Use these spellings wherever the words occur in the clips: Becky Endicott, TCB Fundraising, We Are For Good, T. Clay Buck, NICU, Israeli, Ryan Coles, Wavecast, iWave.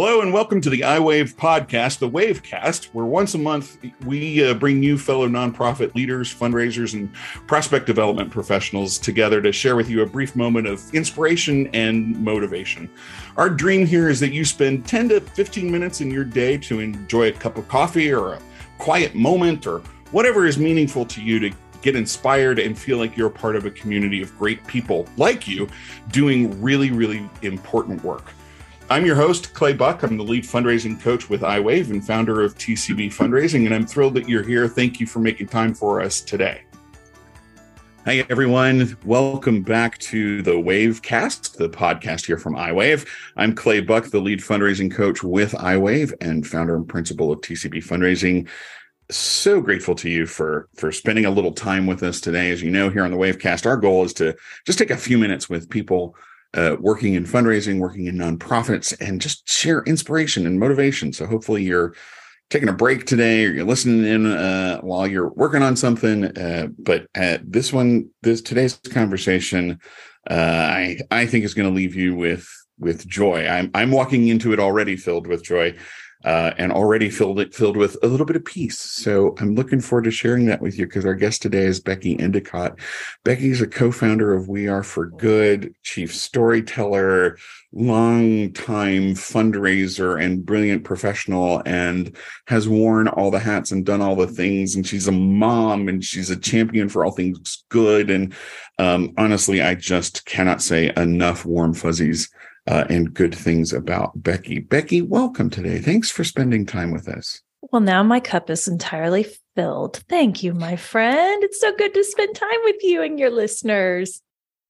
Hello and welcome to the iWave podcast, the Wavecast, where once a month we bring you fellow nonprofit leaders, fundraisers, and prospect development professionals together to share with you a brief moment of inspiration and motivation. Our dream here is that you spend 10 to 15 minutes in your day to enjoy a cup of coffee or a quiet moment or whatever is meaningful to you to get inspired and feel like you're part of a community of great people like you doing really, really important work. I'm your host, Clay Buck. I'm the lead fundraising coach with iWave and founder of TCB Fundraising, and I'm thrilled that you're here. Thank you for making time for us today. Hi, everyone. Welcome back to the Wavecast, the podcast here from iWave. I'm Clay Buck, the lead fundraising coach with iWave and founder and principal of TCB Fundraising. So grateful to you for spending a little time with us today. As you know, here on the Wavecast, our goal is to just take a few minutes with people working in fundraising, working in nonprofits, and just share inspiration and motivation. So hopefully you're taking a break today or you're listening in while you're working on something. But today's conversation, I think is going to leave you with joy. I'm walking into it already filled with joy and already filled with a little bit of peace. So I'm looking forward to sharing that with you because our guest today is Becky Endicott. Becky's a co-founder of We Are For Good, chief storyteller, long-time fundraiser and brilliant professional, and has worn all the hats and done all the things. And she's a mom and she's a champion for all things good. And honestly, I just cannot say enough warm fuzzies and good things about Becky. Becky, welcome today. Thanks for spending time with us. Well, now my cup is entirely filled. Thank you, my friend. It's so good to spend time with you and your listeners.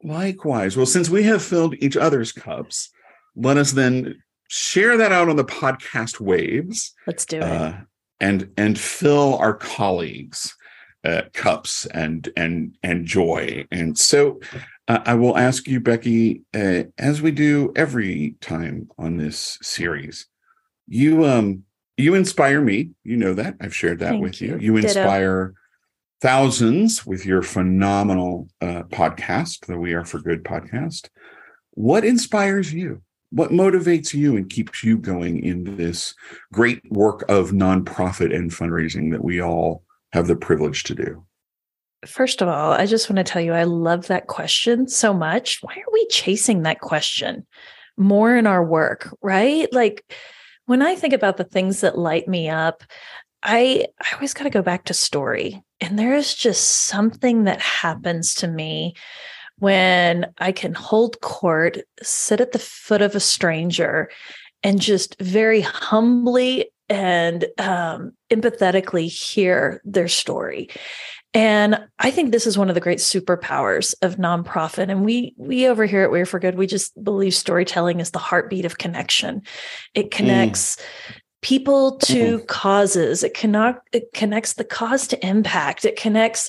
Likewise. Well, since we have filled each other's cups, let us then share that out on the podcast waves. Let's do it. And fill our colleagues' cups and joy. And so I will ask you, Becky, as we do every time on this series, you inspire me. You know that. I've shared that with you. You inspire thousands with your phenomenal podcast, the We Are For Good podcast. What inspires you? What motivates you and keeps you going in this great work of nonprofit and fundraising that we all have the privilege to do? First of all, I just want to tell you, I love that question so much. Why are we chasing that question more in our work, right? Like when I think about the things that light me up, I always got to go back to story. And there is just something that happens to me when I can hold court, sit at the foot of a stranger, and just very humbly and empathetically hear their story. And I think this is one of the great superpowers of nonprofit. And we over here at We Are For Good, we just believe storytelling is the heartbeat of connection. It connects people to causes. It connects the cause to impact. It connects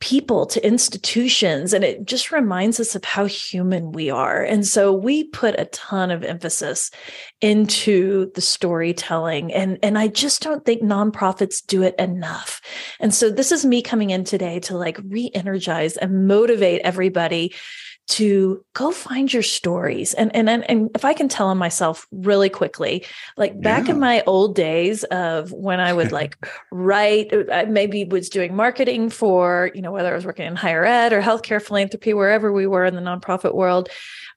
people to institutions. And it just reminds us of how human we are. And so we put a ton of emphasis into the storytelling. And I just don't think nonprofits do it enough. And so this is me coming in today to like re-energize and motivate everybody to go find your stories. And if I can tell on myself really quickly, like back in my old days of when I would like write, I maybe was doing marketing for, you know, whether I was working in higher ed or healthcare philanthropy, wherever we were in the nonprofit world,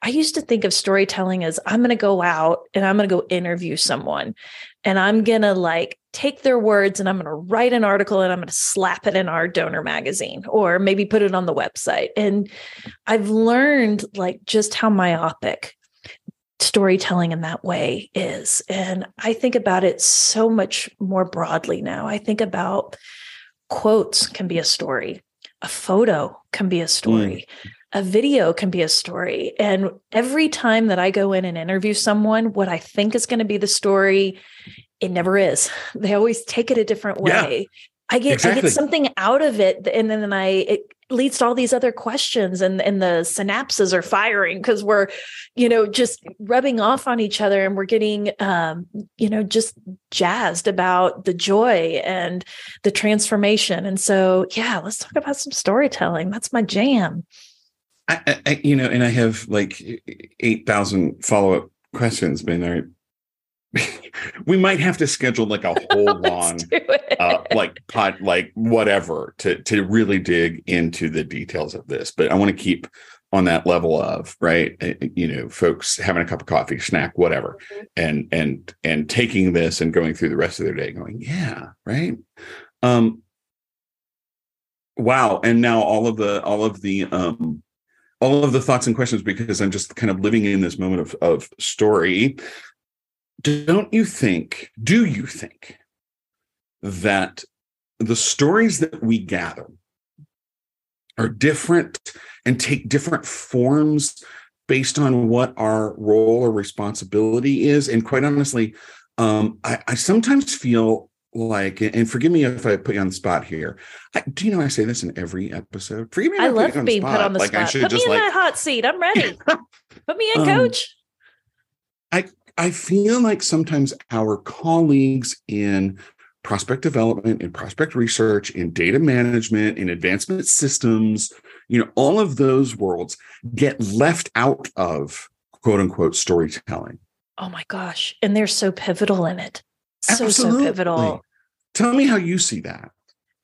I used to think of storytelling as I'm going to go out and I'm going to go interview someone and I'm going to like take their words and I'm going to write an article and I'm going to slap it in our donor magazine or maybe put it on the website. And I've learned like just how myopic storytelling in that way is. And I think about it so much more broadly now. I think about quotes can be a story. A photo can be a story. A video can be a story. And every time that I go in and interview someone, what I think is going to be the story, it never is. They always take it a different way. Yeah, I get something out of it. And then it leads to all these other questions and the synapses are firing because we're, you know, just rubbing off on each other and we're getting, you know, just jazzed about the joy and the transformation. And so, yeah, let's talk about some storytelling. That's my jam. I have like 8,000 follow-up questions, but we might have to schedule like a whole long, whatever to really dig into the details of this. But I want to keep on that level of, right, you know, folks having a cup of coffee, snack, whatever, and taking this and going through the rest of their day going, yeah, right. Wow. And now all of the thoughts and questions, because I'm just kind of living in this moment of story. Do you think that the stories that we gather are different and take different forms based on what our role or responsibility is? And quite honestly, I sometimes feel like, and forgive me if I put you on the spot here. I say this in every episode? Forgive me. I love being put on the spot. Like, put me in that hot seat. I'm ready. Put me in, coach. I feel like sometimes our colleagues in prospect development, in prospect research, in data management, in advancement systems, you know, all of those worlds get left out of quote unquote storytelling. Oh my gosh. And they're so pivotal in it. So pivotal. Tell me how you see that.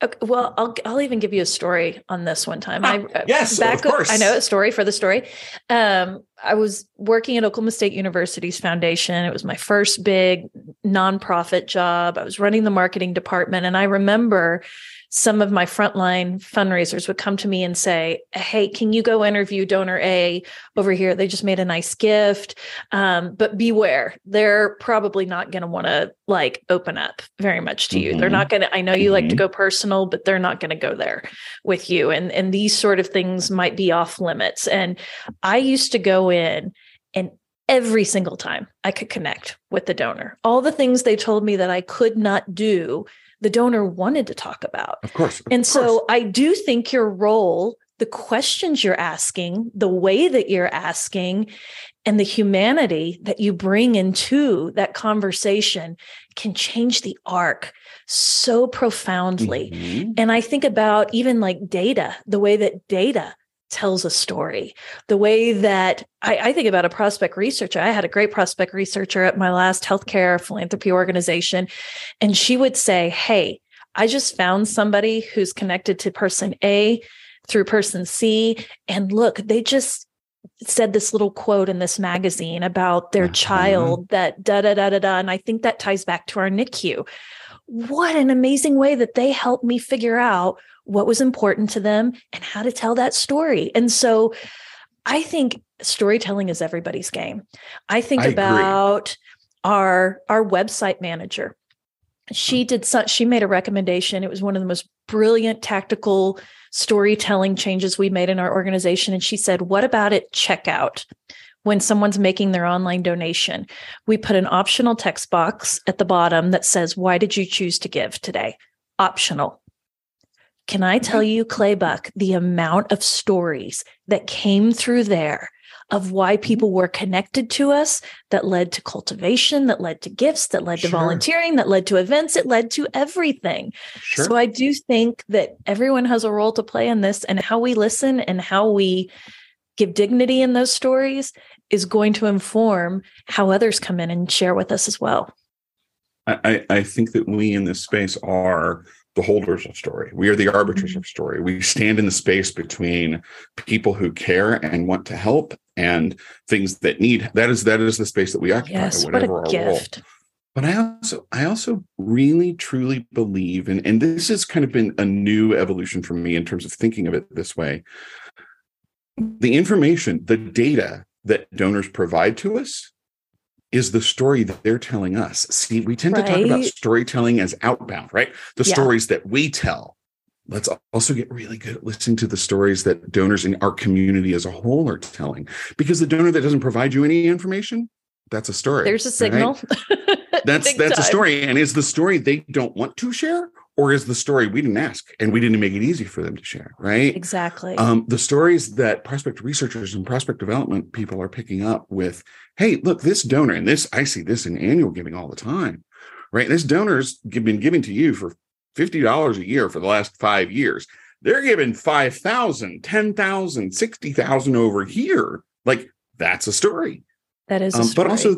Okay, well, I'll even give you a story on this one time. Yes, of course. I know, a story for the story. I was working at Oklahoma State University's foundation. It was my first big nonprofit job. I was running the marketing department. And I remember some of my frontline fundraisers would come to me and say, hey, can you go interview donor A over here? They just made a nice gift. But beware, they're probably not going to want to like open up very much to you. Mm-hmm. They're not going to, I know you like to go personal, but they're not going to go there with you. And these sort of things might be off limits. And I used to go in and every single time I could connect with the donor. All the things they told me that I could not do, the donor wanted to talk about. Of course. So I do think your role, the questions you're asking, the way that you're asking, and the humanity that you bring into that conversation can change the arc so profoundly. Mm-hmm. And I think about even like data, the way that data tells a story, the way that I think about a prospect researcher. I had a great prospect researcher at my last healthcare philanthropy organization. And she would say, hey, I just found somebody who's connected to person A through person C. And look, they just said this little quote in this magazine about their child that da, da, da, da, da. And I think that ties back to our NICU. What an amazing way that they helped me figure out what was important to them and how to tell that story. And so I think storytelling is everybody's game. I agree. our website manager. She made a recommendation. It was one of the most brilliant tactical storytelling changes we made in our organization. And she said, what about at checkout? When someone's making their online donation, we put an optional text box at the bottom that says, why did you choose to give today? Optional. Can I tell you, Clay Buck, the amount of stories that came through there of why people were connected to us, that led to cultivation, that led to gifts, that led to volunteering, that led to events, it led to everything. Sure. So I do think that everyone has a role to play in this, and how we listen and how we give dignity in those stories is going to inform how others come in and share with us as well. I think that we in this space are the holders of story. We are the arbiters of story. We stand in the space between people who care and want to help and things that need. That is the space that we occupy. Yes, whatever what a our gift. Role. But I also really truly believe, and this has kind of been a new evolution for me in terms of thinking of it this way. The information, the data that donors provide to us is the story that they're telling us. See, we tend to talk about storytelling as outbound, right? The stories that we tell. Let's also get really good at listening to the stories that donors in our community as a whole are telling. Because the donor that doesn't provide you any information, that's a story. There's a signal. Right? That's a story. And is the story they don't want to share? Or is the story we didn't ask and we didn't make it easy for them to share, right? Exactly. The stories that prospect researchers and prospect development people are picking up with, hey, look, this donor, and this, I see this in annual giving all the time, right? This donor's been giving to you for $50 a year for the last 5 years. They're giving $5,000, $10,000, $60,000 over here. Like, that's a story. That is a story. But also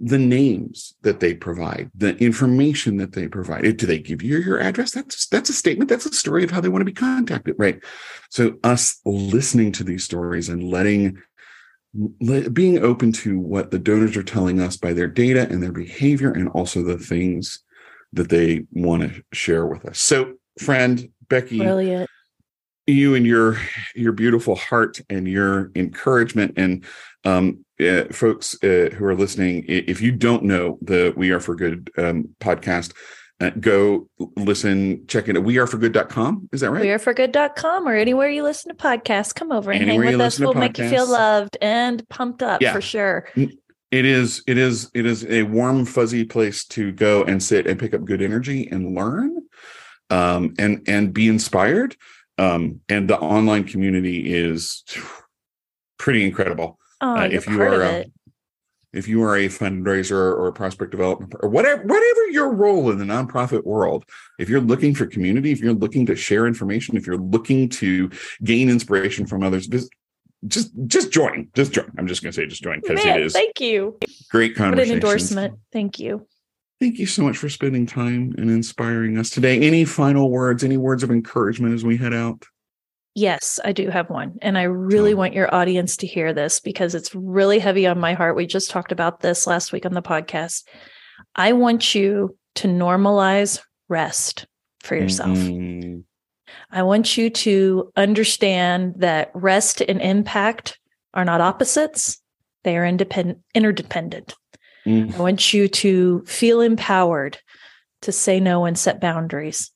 the names that they provide, the information that they provide. Do they give you your address? That's a statement. That's a story of how they want to be contacted, right? So us listening to these stories and being open to what the donors are telling us by their data and their behavior, and also the things that they want to share with us. So, friend Becky, brilliant. You and your beautiful heart and your encouragement. And folks who are listening, if you don't know the We Are For Good podcast, go listen, check it at weareforgood.com. Is that right? Weareforgood.com, or anywhere you listen to podcasts. Come over and hang with us. We'll make you feel loved and pumped up, for sure. It is a warm, fuzzy place to go and sit and pick up good energy and learn and be inspired. And the online community is pretty incredible. If you are a fundraiser or a prospect development or whatever your role in the nonprofit world, if you're looking for community, if you're looking to share information, if you're looking to gain inspiration from others, just join. Just join. I'm just going to say just join, because it is. Thank you. Great conversation. What an endorsement. Thank you. Thank you so much for spending time and inspiring us today. Any final words, any words of encouragement as we head out? Yes, I do have one. And I really want your audience to hear this, because it's really heavy on my heart. We just talked about this last week on the podcast. I want you to normalize rest for yourself. Mm-hmm. I want you to understand that rest and impact are not opposites. They are interdependent. I want you to feel empowered to say no and set boundaries.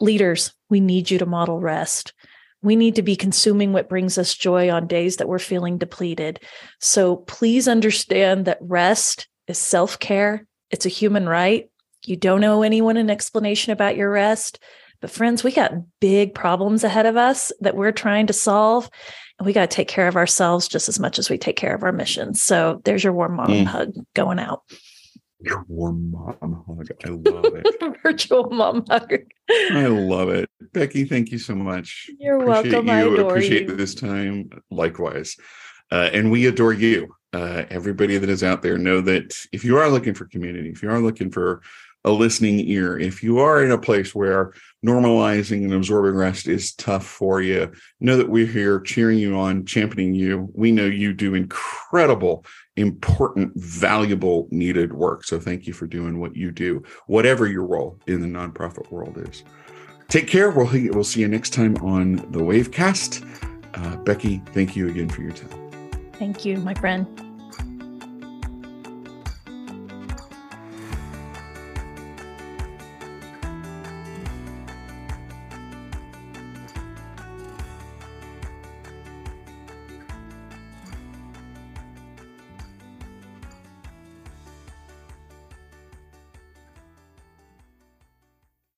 Leaders, we need you to model rest. We need to be consuming what brings us joy on days that we're feeling depleted. So please understand that rest is self-care. It's a human right. You don't owe anyone an explanation about your rest. But friends, we got big problems ahead of us that we're trying to solve. And we got to take care of ourselves just as much as we take care of our mission. So there's your warm mom hug going out. Your warm mom hug. I love it. Virtual mom hug. I love it. Becky, thank you so much. You're welcome. I adore you. Appreciate this time. Likewise. And we adore you. Everybody that is out there, know that if you are looking for community, if you are looking for a listening ear, if you are in a place where normalizing and absorbing rest is tough for you, know that we're here cheering you on, championing you. We know you do incredible, important, valuable, needed work. So thank you for doing what you do, whatever your role in the nonprofit world is. Take care. We'll see you next time on the Wavecast. Becky, thank you again for your time. Thank you, my friend.